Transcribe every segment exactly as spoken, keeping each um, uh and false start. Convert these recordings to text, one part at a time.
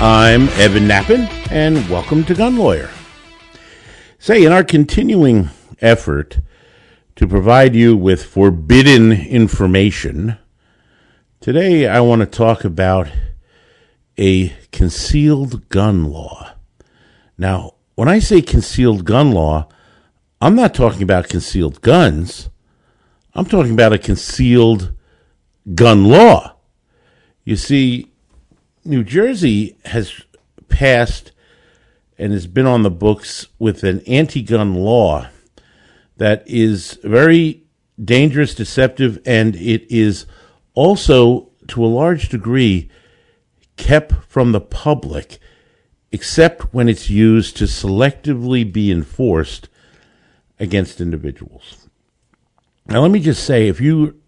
I'm Evan Nappen, and welcome to Gun Lawyer. Say, in our continuing effort to provide you with forbidden information, today I want to talk about a concealed gun law. Now, when I say concealed gun law, I'm not talking about concealed guns. I'm talking about a concealed gun law. You see, New Jersey has passed and has been on the books with an anti-gun law that is very dangerous, deceptive, and it is also, to a large degree, kept from the public, except when it's used to selectively be enforced against individuals. Now, let me just say, if you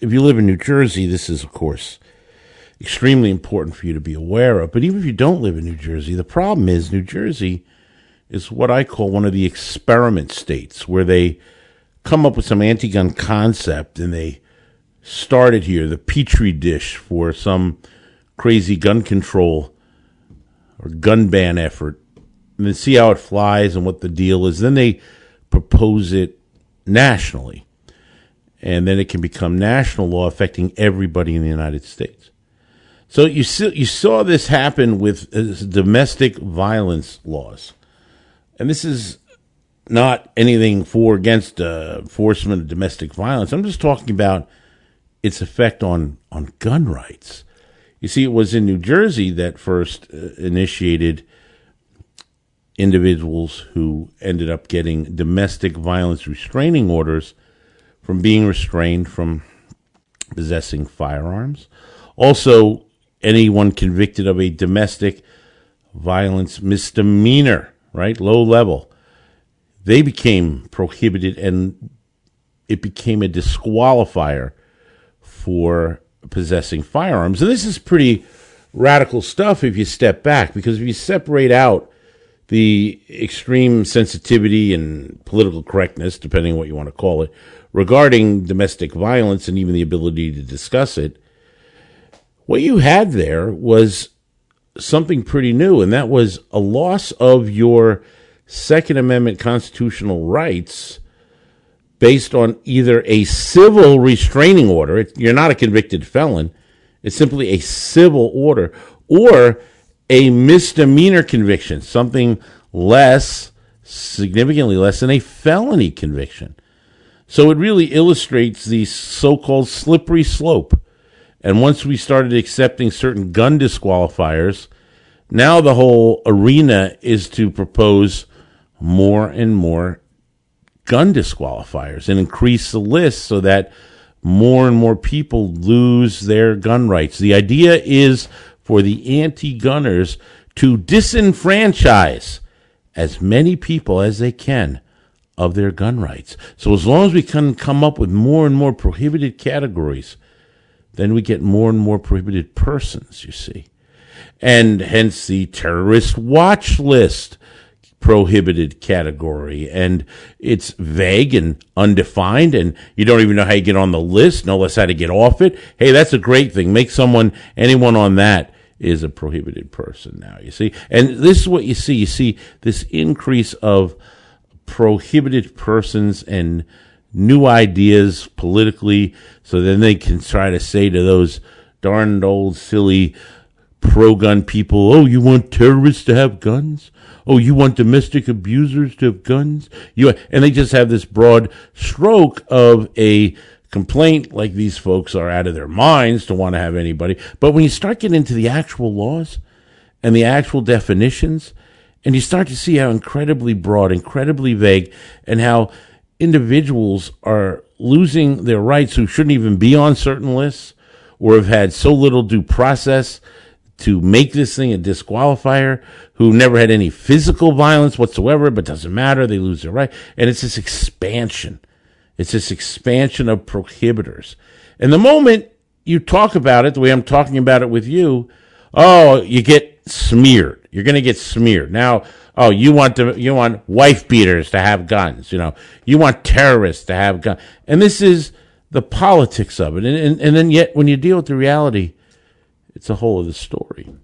if you live in New Jersey, this is, of course, extremely important for you to be aware of. But even if you don't live in New Jersey, the problem is New Jersey is what I call one of the experiment states, where they come up with some anti-gun concept and they start it here, the petri dish for some crazy gun control or gun ban effort, and then see how it flies and what the deal is. Then they propose it nationally, and then it can become national law affecting everybody in the United States. So you see, you saw this happen with uh, domestic violence laws. And this is not anything for against uh, enforcement of domestic violence. I'm just talking about its effect on, on gun rights. You see, it was in New Jersey that first uh, initiated individuals who ended up getting domestic violence restraining orders from being restrained from possessing firearms. Also, anyone convicted of a domestic violence misdemeanor, right, low level, they became prohibited, and it became a disqualifier for possessing firearms. And this is pretty radical stuff if you step back, because if you separate out the extreme sensitivity and political correctness, depending on what you want to call it, regarding domestic violence and even the ability to discuss it, what you had there was something pretty new, and that was a loss of your Second Amendment constitutional rights based on either a civil restraining order, it, you're not a convicted felon, it's simply a civil order, or a misdemeanor conviction, something less, significantly less than a felony conviction. So it really illustrates the so-called slippery slope. And once we started accepting certain gun disqualifiers, now the whole arena is to propose more and more gun disqualifiers and increase the list so that more and more people lose their gun rights. The idea is for the anti-gunners to disenfranchise as many people as they can of their gun rights. So as long as we can come up with more and more prohibited categories, then we get more and more prohibited persons, you see. And hence the terrorist watch list prohibited category. And it's vague and undefined, and you don't even know how you get on the list, no less how to get off it. Hey, that's a great thing. Make someone, anyone on that is a prohibited person now, you see. And this is what you see. You see this increase of prohibited persons and new ideas politically, so then they can try to say to those darned old silly pro-gun people, oh, you want terrorists to have guns? Oh, you want domestic abusers to have guns? You And they just have this broad stroke of a complaint like these folks are out of their minds to want to have anybody. But when you start getting into the actual laws and the actual definitions, and you start to see how incredibly broad, incredibly vague, and how individuals are losing their rights who shouldn't even be on certain lists or have had so little due process to make this thing a disqualifier, who never had any physical violence whatsoever, but doesn't matter, they lose their right. And it's this expansion. It's this expansion of prohibitors. And the moment you talk about it, the way I'm talking about it with you, oh, you get smeared. You're going to get smeared. Now, oh, you want to, you want wife beaters to have guns, you know. You want terrorists to have guns. And this is the politics of it. And, and and then yet when you deal with the reality, it's a whole other story.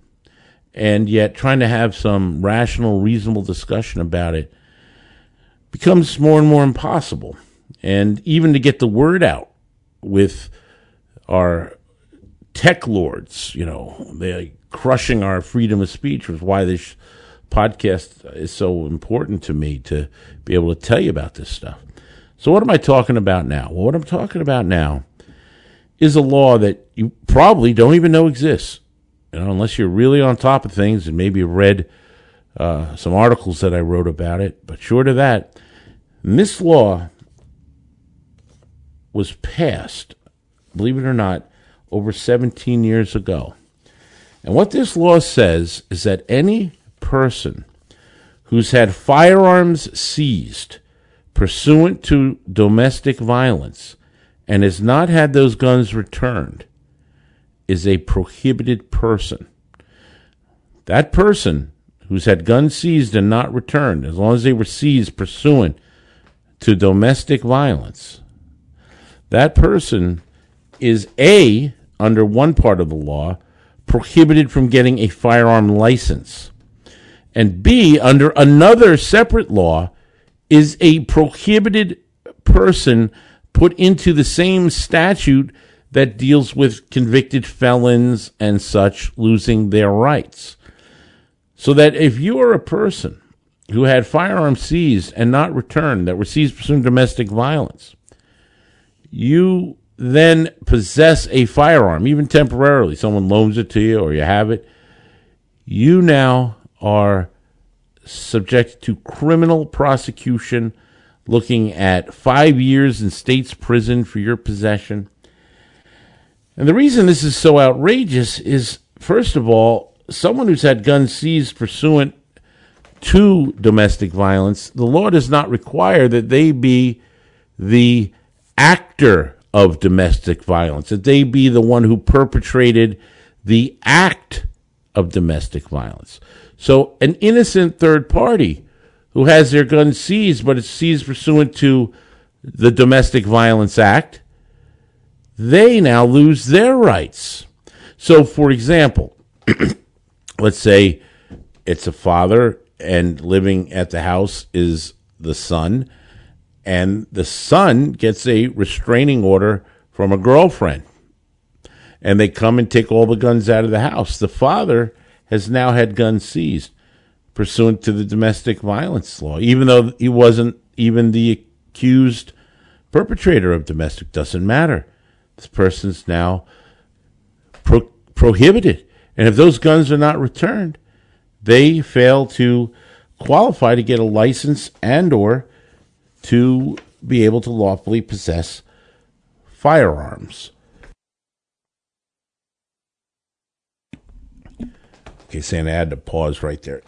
and yet trying to have some rational, reasonable discussion about it becomes more and more impossible. And even to get the word out with our tech lords, you know, they're crushing our freedom of speech, which is why this podcast is so important to me, to be able to tell you about this stuff. So what am I talking about now? Well, what I'm talking about now is a law that you probably don't even know exists, you know, unless you're really on top of things and maybe read uh, some articles that I wrote about it. But short of that, this law was passed, believe it or not, over seventeen years ago. And what this law says is that any person who's had firearms seized pursuant to domestic violence and has not had those guns returned is a prohibited person. That person who's had guns seized and not returned, as long as they were seized pursuant to domestic violence, that person is A, under one part of the law, prohibited from getting a firearm license, and B, under another separate law, is a prohibited person put into the same statute that deals with convicted felons and such losing their rights. So that if you are a person who had firearms seized and not returned, that were seized pursuant to domestic violence, you then possess a firearm, even temporarily. Someone loans it to you or you have it. You now are subject to criminal prosecution, looking at five years in state's prison for your possession. And the reason this is so outrageous is, first of all, someone who's had guns seized pursuant to domestic violence, the law does not require that they be the actor of domestic violence, that they be the one who perpetrated the act of domestic violence. So an innocent third party who has their gun seized, but it's seized pursuant to the Domestic Violence Act, they now lose their rights. So, for example, let's say it's a father and living at the house is the son, and the son gets a restraining order from a girlfriend, and they come and take all the guns out of the house. The father has now had guns seized pursuant to the domestic violence law, even though he wasn't even the accused perpetrator of domestic. Doesn't matter. This person's now pro- prohibited. And if those guns are not returned, they fail to qualify to get a license and or to be able to lawfully possess firearms. Okay, saying I had to pause right there.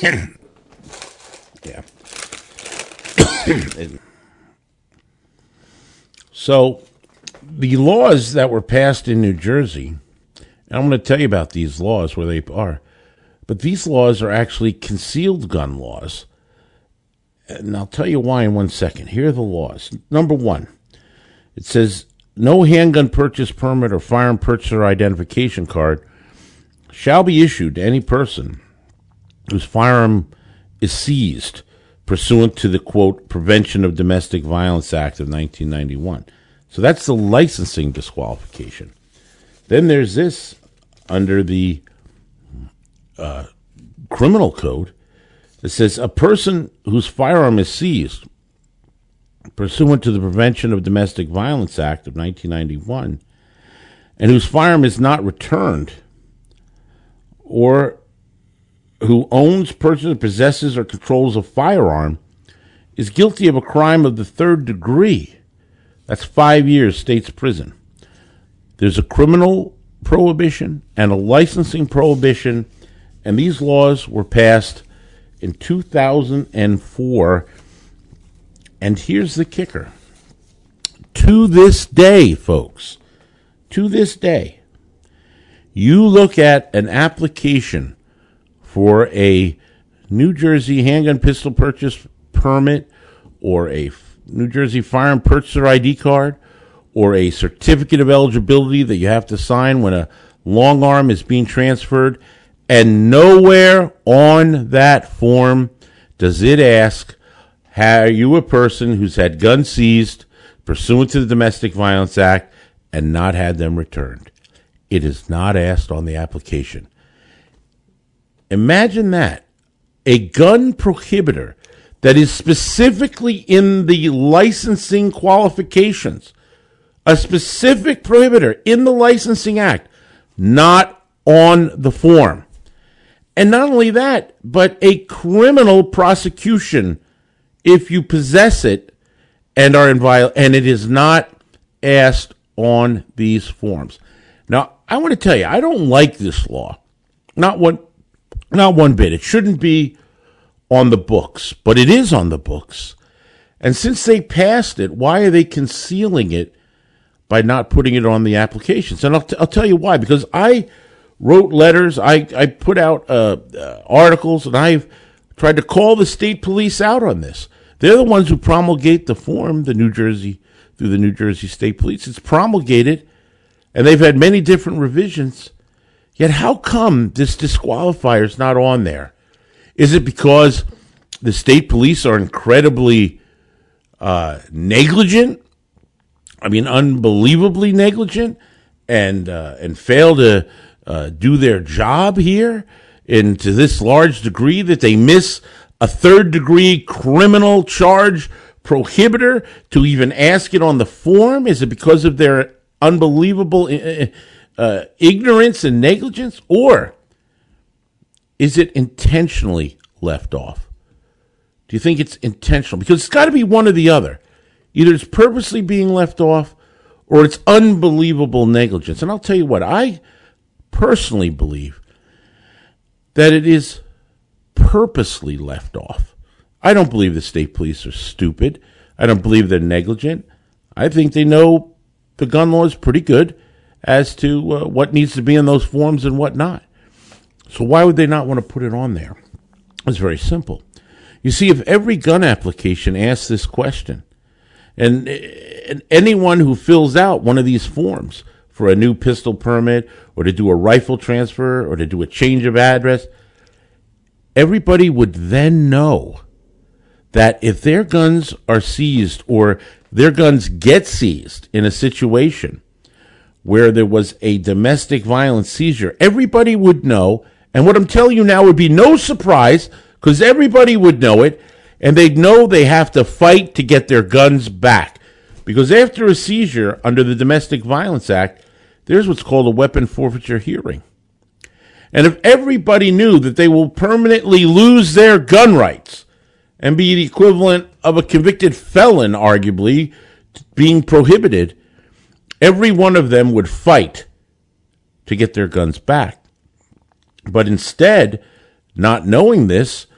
Yeah. So, the laws that were passed in New Jersey, and I'm going to tell you about these laws, where they are, but these laws are actually concealed gun laws. And I'll tell you why in one second. Here are the laws. Number one, it says no handgun purchase permit or firearm purchase or identification card shall be issued to any person whose firearm is seized pursuant to the, quote, Prevention of Domestic Violence Act of nineteen ninety-one. So that's the licensing disqualification. Then there's this under the uh, criminal code. It says a person whose firearm is seized pursuant to the Prevention of Domestic Violence Act of nineteen ninety-one and whose firearm is not returned, or who owns, purchases, possesses, or controls a firearm is guilty of a crime of the third degree. That's five years state's prison. There's a criminal prohibition and a licensing prohibition, and these laws were passed in two thousand four. And here's the kicker. To this day, folks, to this day, you look at an application for a New Jersey handgun pistol purchase permit or a New Jersey firearm purchaser I D card or a certificate of eligibility that you have to sign when a long arm is being transferred, And nowhere on that form does it ask, are you a person who's had guns seized pursuant to the Domestic Violence Act and not had them returned? It is not asked on the application. Imagine that. A gun prohibitor that is specifically in the licensing qualifications, a specific prohibitor in the Licensing Act, not on the form. And not only that, but a criminal prosecution if you possess it and are in viol- and it is not asked on these forms. Now, I want to tell you, I don't like this law. Not one Not one bit. It shouldn't be on the books, but it is on the books. And since they passed it, why are they concealing it by not putting it on the applications? And I'll, t- I'll tell you why. Because I wrote letters, I, I put out uh, uh, articles, and I've tried to call the state police out on this. They're the ones who promulgate the form, the New Jersey, through the New Jersey State Police. It's promulgated, and they've had many different revisions. Yet how come this disqualifier is not on there? Is it because the state police are incredibly uh, negligent? I mean, unbelievably negligent, and uh, and fail to uh, do their job here, and to this large degree that they miss a third degree criminal charge prohibitor to even ask it on the form? Is it because of their unbelievable Uh, Uh, ignorance and negligence, or is it intentionally left off? Do you think it's intentional? Because it's got to be one or the other. Either it's purposely being left off, or it's unbelievable negligence. And I'll tell you what, I personally believe that it is purposely left off. I don't believe the state police are stupid. I don't believe they're negligent. I think they know the gun law is pretty good as to uh, what needs to be in those forms and what not. So why would they not want to put it on there? It's very simple. You see, if every gun application asks this question, and, and anyone who fills out one of these forms for a new pistol permit or to do a rifle transfer or to do a change of address, everybody would then know that if their guns are seized or their guns get seized in a situation where there was a domestic violence seizure, everybody would know, and what I'm telling you now would be no surprise, because everybody would know it, and they'd know they have to fight to get their guns back. Because after a seizure under the Domestic Violence Act, there's what's called a weapon forfeiture hearing. And if everybody knew that they will permanently lose their gun rights and be the equivalent of a convicted felon, arguably, being prohibited, every one of them would fight to get their guns back. But instead, not knowing this,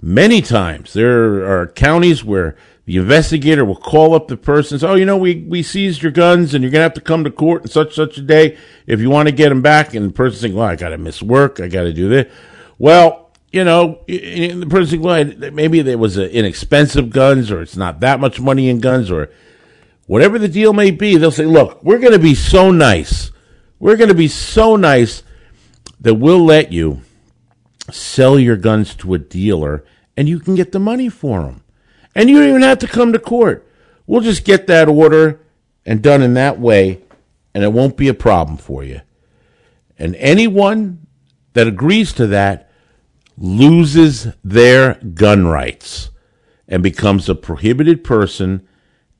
many times there are counties where the investigator will call up the person and say, oh, you know, we, we seized your guns and you're going to have to come to court on such, such a day if you want to get them back. And the person's thinking, well, I got to miss work. I got to do this. Well, you know, the person's thinking, well, maybe there was inexpensive guns, or it's not that much money in guns, or whatever the deal may be, they'll say, look, we're going to be so nice. We're going to be so nice that we'll let you sell your guns to a dealer and you can get the money for them. And you don't even have to come to court. We'll just get that order and done in that way, and it won't be a problem for you. And anyone that agrees to that loses their gun rights and becomes a prohibited person,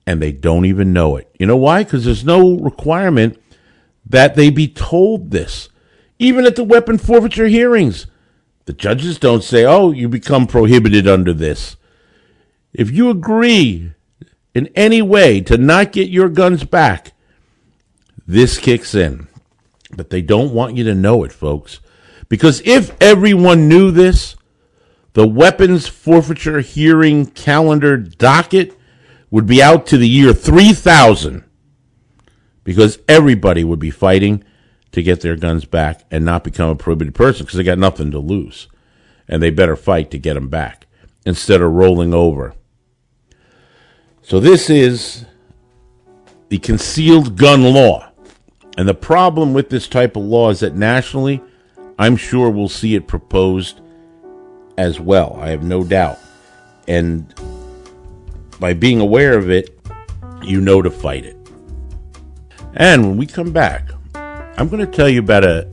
and they don't even know it. You know why? Because there's no requirement that they be told this. Even at the weapon forfeiture hearings, the judges don't say, oh, you become prohibited under this. If you agree in any way to not get your guns back, this kicks in. But they don't want you to know it, folks. Because if everyone knew this, the weapons forfeiture hearing calendar docket would be out to the year three thousand, because everybody would be fighting to get their guns back and not become a prohibited person, because they got nothing to lose, and they better fight to get them back instead of rolling over. So this is the concealed gun law, and the problem with this type of law is that nationally, I'm sure we'll see it proposed as well. I have no doubt. And by being aware of it, you know to fight it. And when we come back, I'm going to tell you about a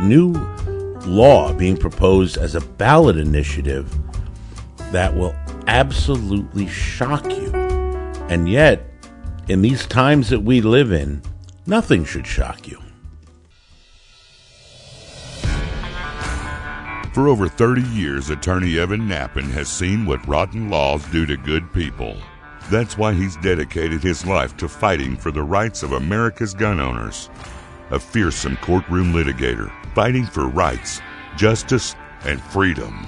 new law being proposed as a ballot initiative that will absolutely shock you. And yet, in these times that we live in, nothing should shock you. For over thirty years, attorney Evan Nappen has seen what rotten laws do to good people. That's why he's dedicated his life to fighting for the rights of America's gun owners. A fearsome courtroom litigator, fighting for rights, justice, and freedom.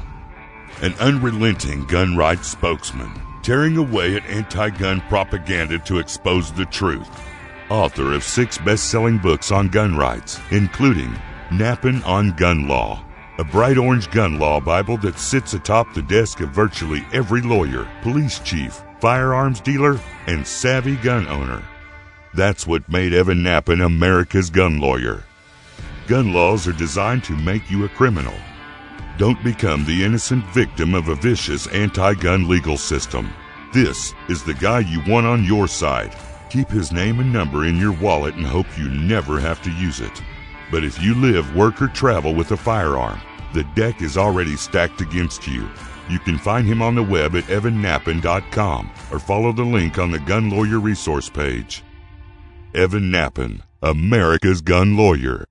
An unrelenting gun rights spokesman, tearing away at anti-gun propaganda to expose the truth. Author of six best-selling books on gun rights, including Nappen on Gun Law, a bright orange gun law Bible that sits atop the desk of virtually every lawyer, police chief, firearms dealer, and savvy gun owner. That's what made Evan Nappen America's gun lawyer. Gun laws are designed to make you a criminal. Don't become the innocent victim of a vicious anti-gun legal system. This is the guy you want on your side. Keep his name and number in your wallet and hope you never have to use it. But if you live, work, or travel with a firearm, the deck is already stacked against you. You can find him on the web at evan nappen dot com or follow the link on the Gun Lawyer resource page. Evan Nappen, America's Gun Lawyer.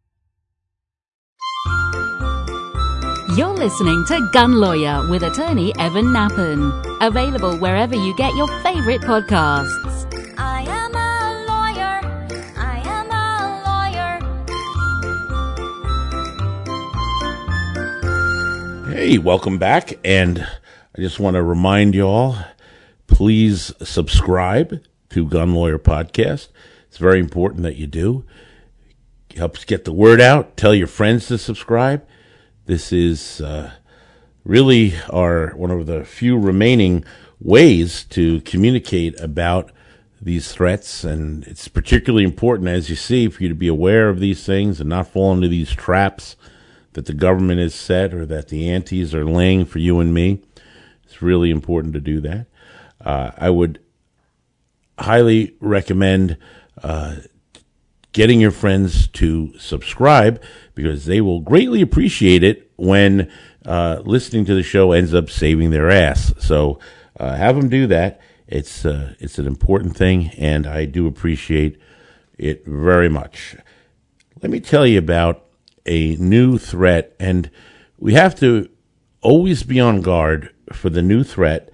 You're listening to Gun Lawyer with attorney Evan Nappen. Available wherever you get your favorite podcasts. I am a lawyer. I am a lawyer. Hey, welcome back. And I just want to remind you all, please subscribe to Gun Lawyer Podcast. It's very important that you do. It helps get the word out. Tell your friends to subscribe. This is uh, really our one of the few remaining ways to communicate about these threats. And it's particularly important, as you see, for you to be aware of these things and not fall into these traps that the government has set or that the antis are laying for you and me. It's really important to do that. Uh, I would highly recommend Uh, getting your friends to subscribe, because they will greatly appreciate it when uh, listening to the show ends up saving their ass. So uh, have them do that. It's uh, it's an important thing, and I do appreciate it very much. Let me tell you about a new threat, and we have to always be on guard for the new threat,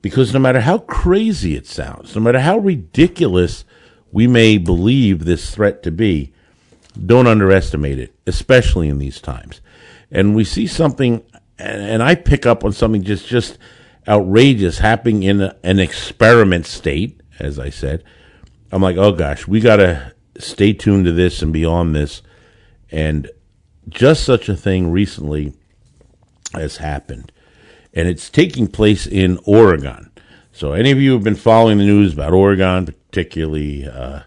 because no matter how crazy it sounds, no matter how ridiculous we may believe this threat to be, don't underestimate it, especially in these times. And we see something, and I pick up on something just, just outrageous happening in a, an experiment state, as I said. I'm like, oh gosh, we got to stay tuned to this and be on this. And just such a thing recently has happened. And it's taking place in Oregon. So any of you who have been following the news about Oregon, particularly, uh,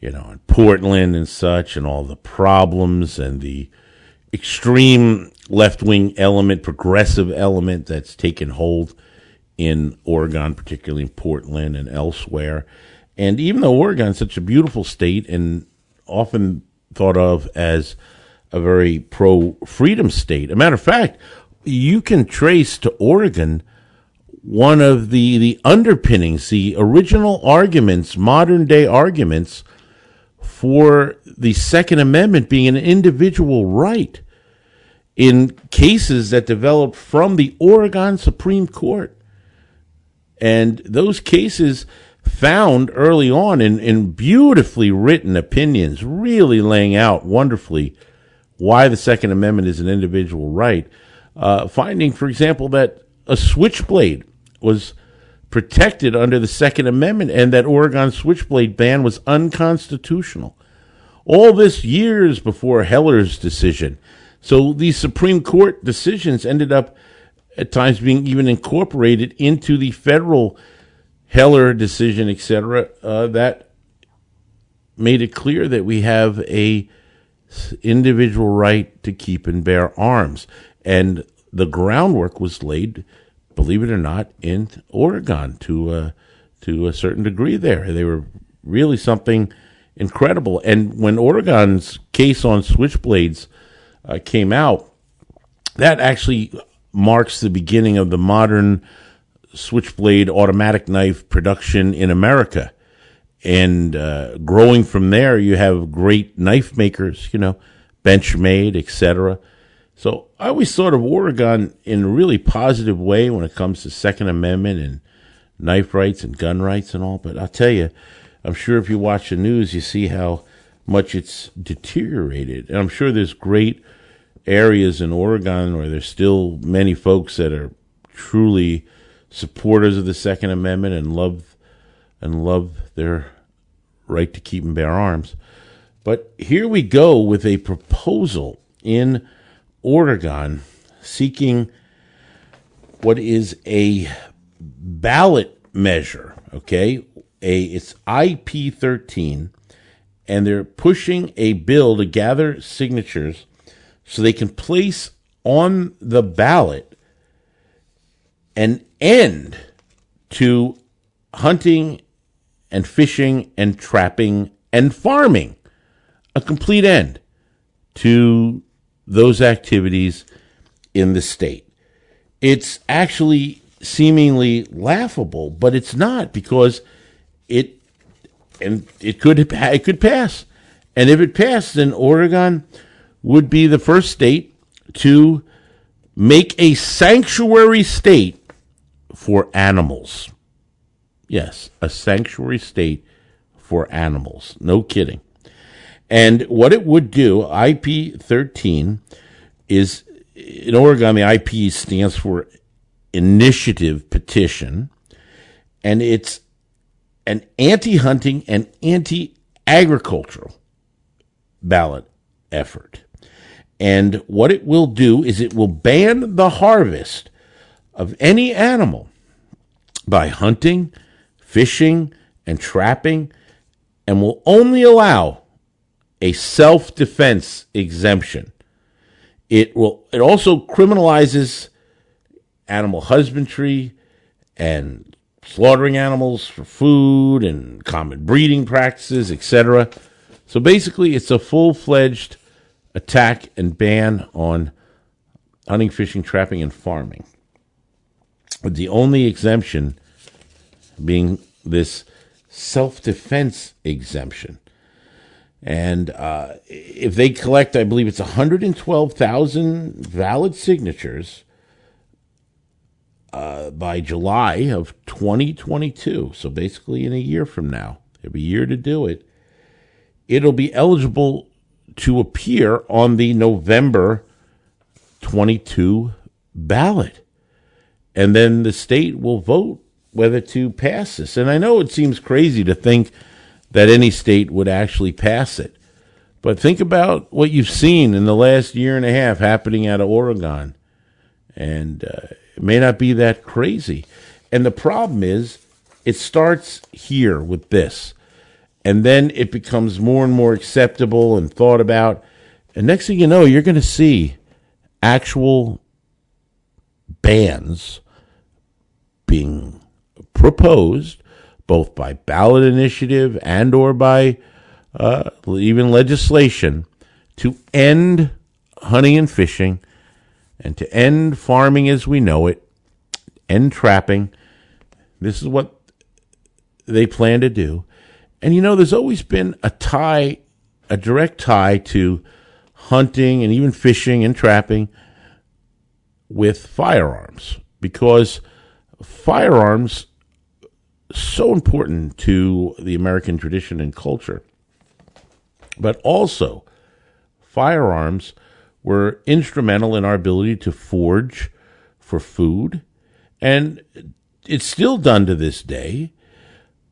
you know, in Portland and such, and all the problems and the extreme left-wing element, progressive element that's taken hold in Oregon, particularly in Portland and elsewhere. And even though Oregon is such a beautiful state and often thought of as a very pro-freedom state, a matter of fact, you can trace to Oregon one of the, the underpinnings, the original arguments, modern-day arguments for the Second Amendment being an individual right in cases that developed from the Oregon Supreme Court. And those cases found early on in, in beautifully written opinions, really laying out wonderfully why the Second Amendment is an individual right, uh, finding, for example, that a switchblade was protected under the Second Amendment, and that Oregon switchblade ban was unconstitutional. All this years before Heller's decision. So these Supreme Court decisions ended up at times being even incorporated into the federal Heller decision, et cetera. Uh, that made it clear that we have a individual right to keep and bear arms. And the groundwork was laid, believe it or not, in Oregon to uh, to a certain degree there. They were really something incredible. And when Oregon's case on switchblades uh, came out, that actually marks the beginning of the modern switchblade automatic knife production in America. And uh, growing from there, you have great knife makers, you know, Benchmade, et cetera. So I always thought of Oregon in a really positive way when it comes to Second Amendment and knife rights and gun rights and all. But I'll tell you, I'm sure if you watch the news, you see how much it's deteriorated. And I'm sure there's great areas in Oregon where there's still many folks that are truly supporters of the Second Amendment and love and love their right to keep and bear arms. But here we go with a proposal in Oregon seeking what is a ballot measure, okay? A it's I P thirteen, and they're pushing a bill to gather signatures so they can place on the ballot an end to hunting and fishing and trapping and farming, a complete end to those activities in the state. It's actually seemingly laughable, but it's not, because it and it could it could pass. And if it passed, then Oregon would be the first state to make a sanctuary state for animals. Yes, a sanctuary state for animals. No kidding. And what it would do, I P thirteen, is in Oregon, the I P stands for Initiative Petition, and it's an anti-hunting and anti-agricultural ballot effort. And what it will do is it will ban the harvest of any animal by hunting, fishing, and trapping, and will only allow a self-defense exemption. It will. It also criminalizes animal husbandry and slaughtering animals for food and common breeding practices, et cetera. So basically, it's a full-fledged attack and ban on hunting, fishing, trapping, and farming, with the only exemption being this self-defense exemption. And uh, if they collect, I believe it's one hundred twelve thousand valid signatures uh, by July of twenty twenty-two, so basically in a year from now, every year to do it, it'll be eligible to appear on the November twenty-two ballot. And then the state will vote whether to pass this. And I know it seems crazy to think that any state would actually pass it, but think about what you've seen in the last year and a half happening out of Oregon, and uh, it may not be that crazy. And the problem is, it starts here with this, and then it becomes more and more acceptable and thought about, and next thing you know, you're going to see actual bans being proposed, both by ballot initiative and or by uh, even legislation, to end hunting and fishing and to end farming as we know it, end trapping. This is what they plan to do. And, you know, there's always been a tie, a direct tie to hunting and even fishing and trapping with firearms, because firearms are so important to the American tradition and culture. But also, firearms were instrumental in our ability to forage for food, and it's still done to this day.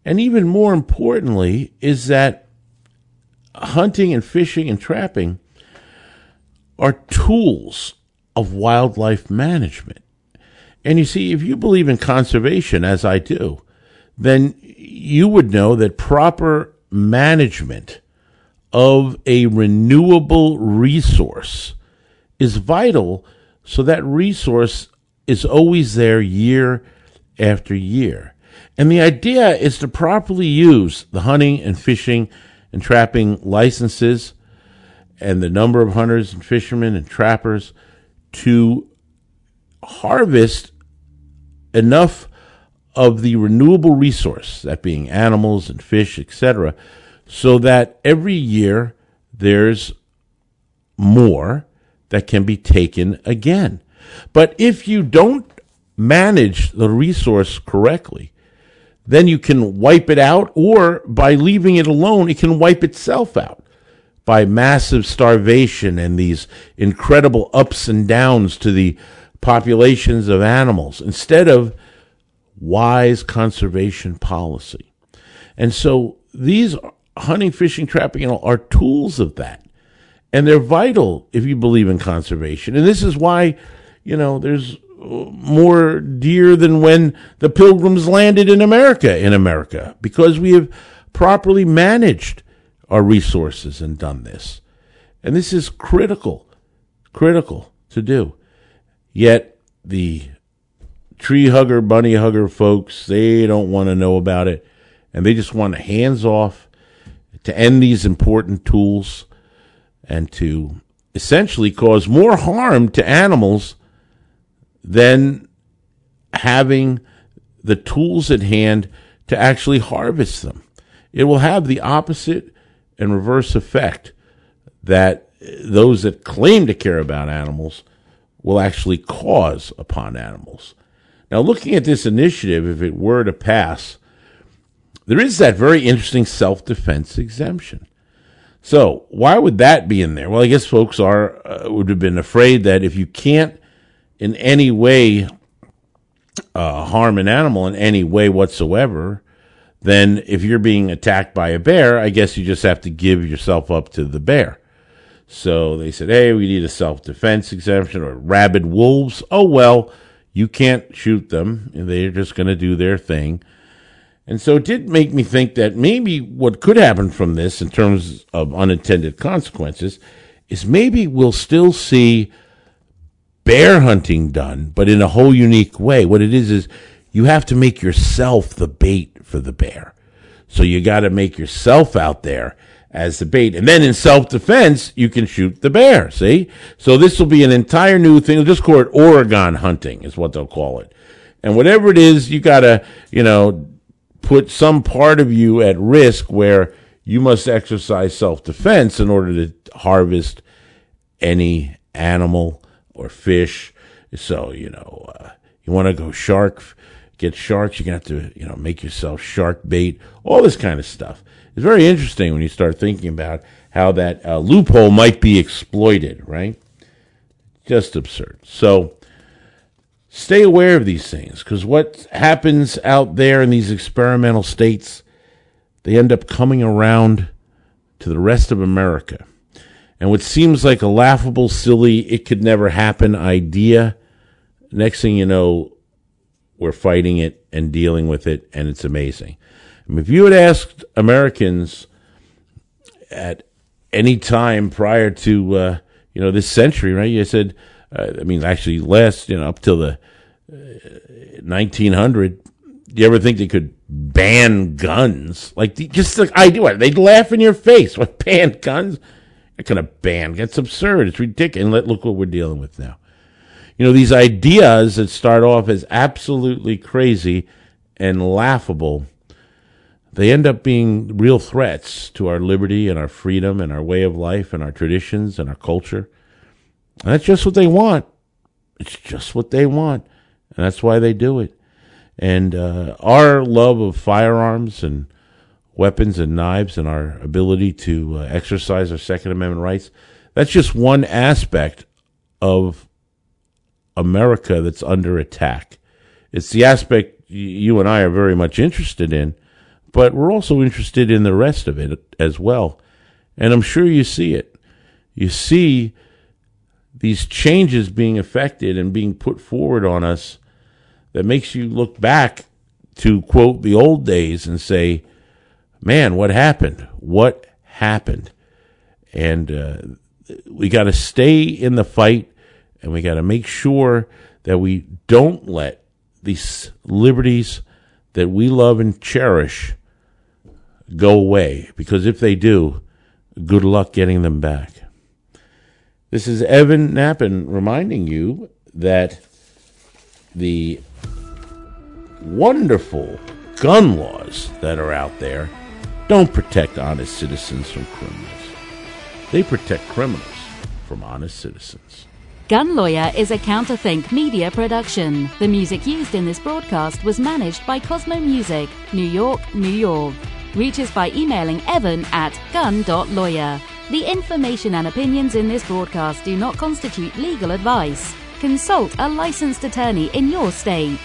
And even more importantly is that hunting and fishing and trapping are tools of wildlife management. And you see, if you believe in conservation, as I do, then you would know that proper management of a renewable resource is vital, so that resource is always there year after year. And the idea is to properly use the hunting and fishing and trapping licenses and the number of hunters and fishermen and trappers to harvest enough of the renewable resource, that being animals and fish, et cetera, so that every year there's more that can be taken again. But if you don't manage the resource correctly, then you can wipe it out, or by leaving it alone, it can wipe itself out by massive starvation and these incredible ups and downs to the populations of animals, instead of wise conservation policy. And so these hunting, fishing, trapping, and all are tools of that. And they're vital if you believe in conservation. And this is why, you know, there's more deer than when the Pilgrims landed in America, in America, because we have properly managed our resources and done this. And this is critical, critical to do. Yet the tree hugger, bunny hugger folks, they don't want to know about it. And they just want hands off to end these important tools and to essentially cause more harm to animals than having the tools at hand to actually harvest them. It will have the opposite and reverse effect, that those that claim to care about animals will actually cause upon animals. Now, looking at this initiative, if it were to pass, there is that very interesting self-defense exemption. So why would that be in there? Well, I guess folks are uh, would have been afraid that if you can't in any way uh, harm an animal in any way whatsoever, then if you're being attacked by a bear, I guess you just have to give yourself up to the bear. So they said, hey, we need a self-defense exemption, or rabid wolves. Oh, well, you can't shoot them. They're just going to do their thing. And so it did make me think that maybe what could happen from this, in terms of unintended consequences, is maybe we'll still see bear hunting done, but in a whole unique way. What it is is you have to make yourself the bait for the bear. So you got to make yourself out there as the bait. And then in self-defense, you can shoot the bear, see? So this will be an entire new thing. They'll just call it Oregon hunting is what they'll call it. And whatever it is, you got to, you know, put some part of you at risk where you must exercise self-defense in order to harvest any animal or fish. So, you know, uh, you want to go shark, get sharks, you're going to have to, you know, make yourself shark bait, all this kind of stuff. It's very interesting when you start thinking about how that uh, loophole might be exploited, right? Just absurd. So, stay aware of these things, because what happens out there in these experimental states, they end up coming around to the rest of America. And what seems like a laughable, silly, it could never happen idea, next thing you know, we're fighting it and dealing with it, and it's amazing. I mean, if you had asked Americans at any time prior to uh, you know, this century, right, you said, Uh, I mean, actually last, you know, up till the uh, nineteen hundred, do you ever think they could ban guns? Like, the, just the idea, they'd laugh in your face. What, ban guns? They're going to ban. That's absurd. It's ridiculous. And let, look what we're dealing with now. You know, these ideas that start off as absolutely crazy and laughable, they end up being real threats to our liberty and our freedom and our way of life and our traditions and our culture. And that's just what they want. It's just what they want. And that's why they do it. And uh, our love of firearms and weapons and knives and our ability to uh, exercise our Second Amendment rights, that's just one aspect of America that's under attack. It's the aspect you and I are very much interested in, but we're also interested in the rest of it as well. And I'm sure you see it. You see these changes being affected and being put forward on us that makes you look back to, quote, the old days and say, man, what happened? What happened? And uh, we got to stay in the fight, and we got to make sure that we don't let these liberties that we love and cherish go away, because if they do, good luck getting them back. This is Evan Nappen reminding you that the wonderful gun laws that are out there don't protect honest citizens from criminals. They protect criminals from honest citizens. Gun Lawyer is a Counterthink media production. The music used in this broadcast was managed by Cosmo Music, New York, New York. Reach us by emailing Evan at gun dot lawyer. The information and opinions in this broadcast do not constitute legal advice. Consult a licensed attorney in your state.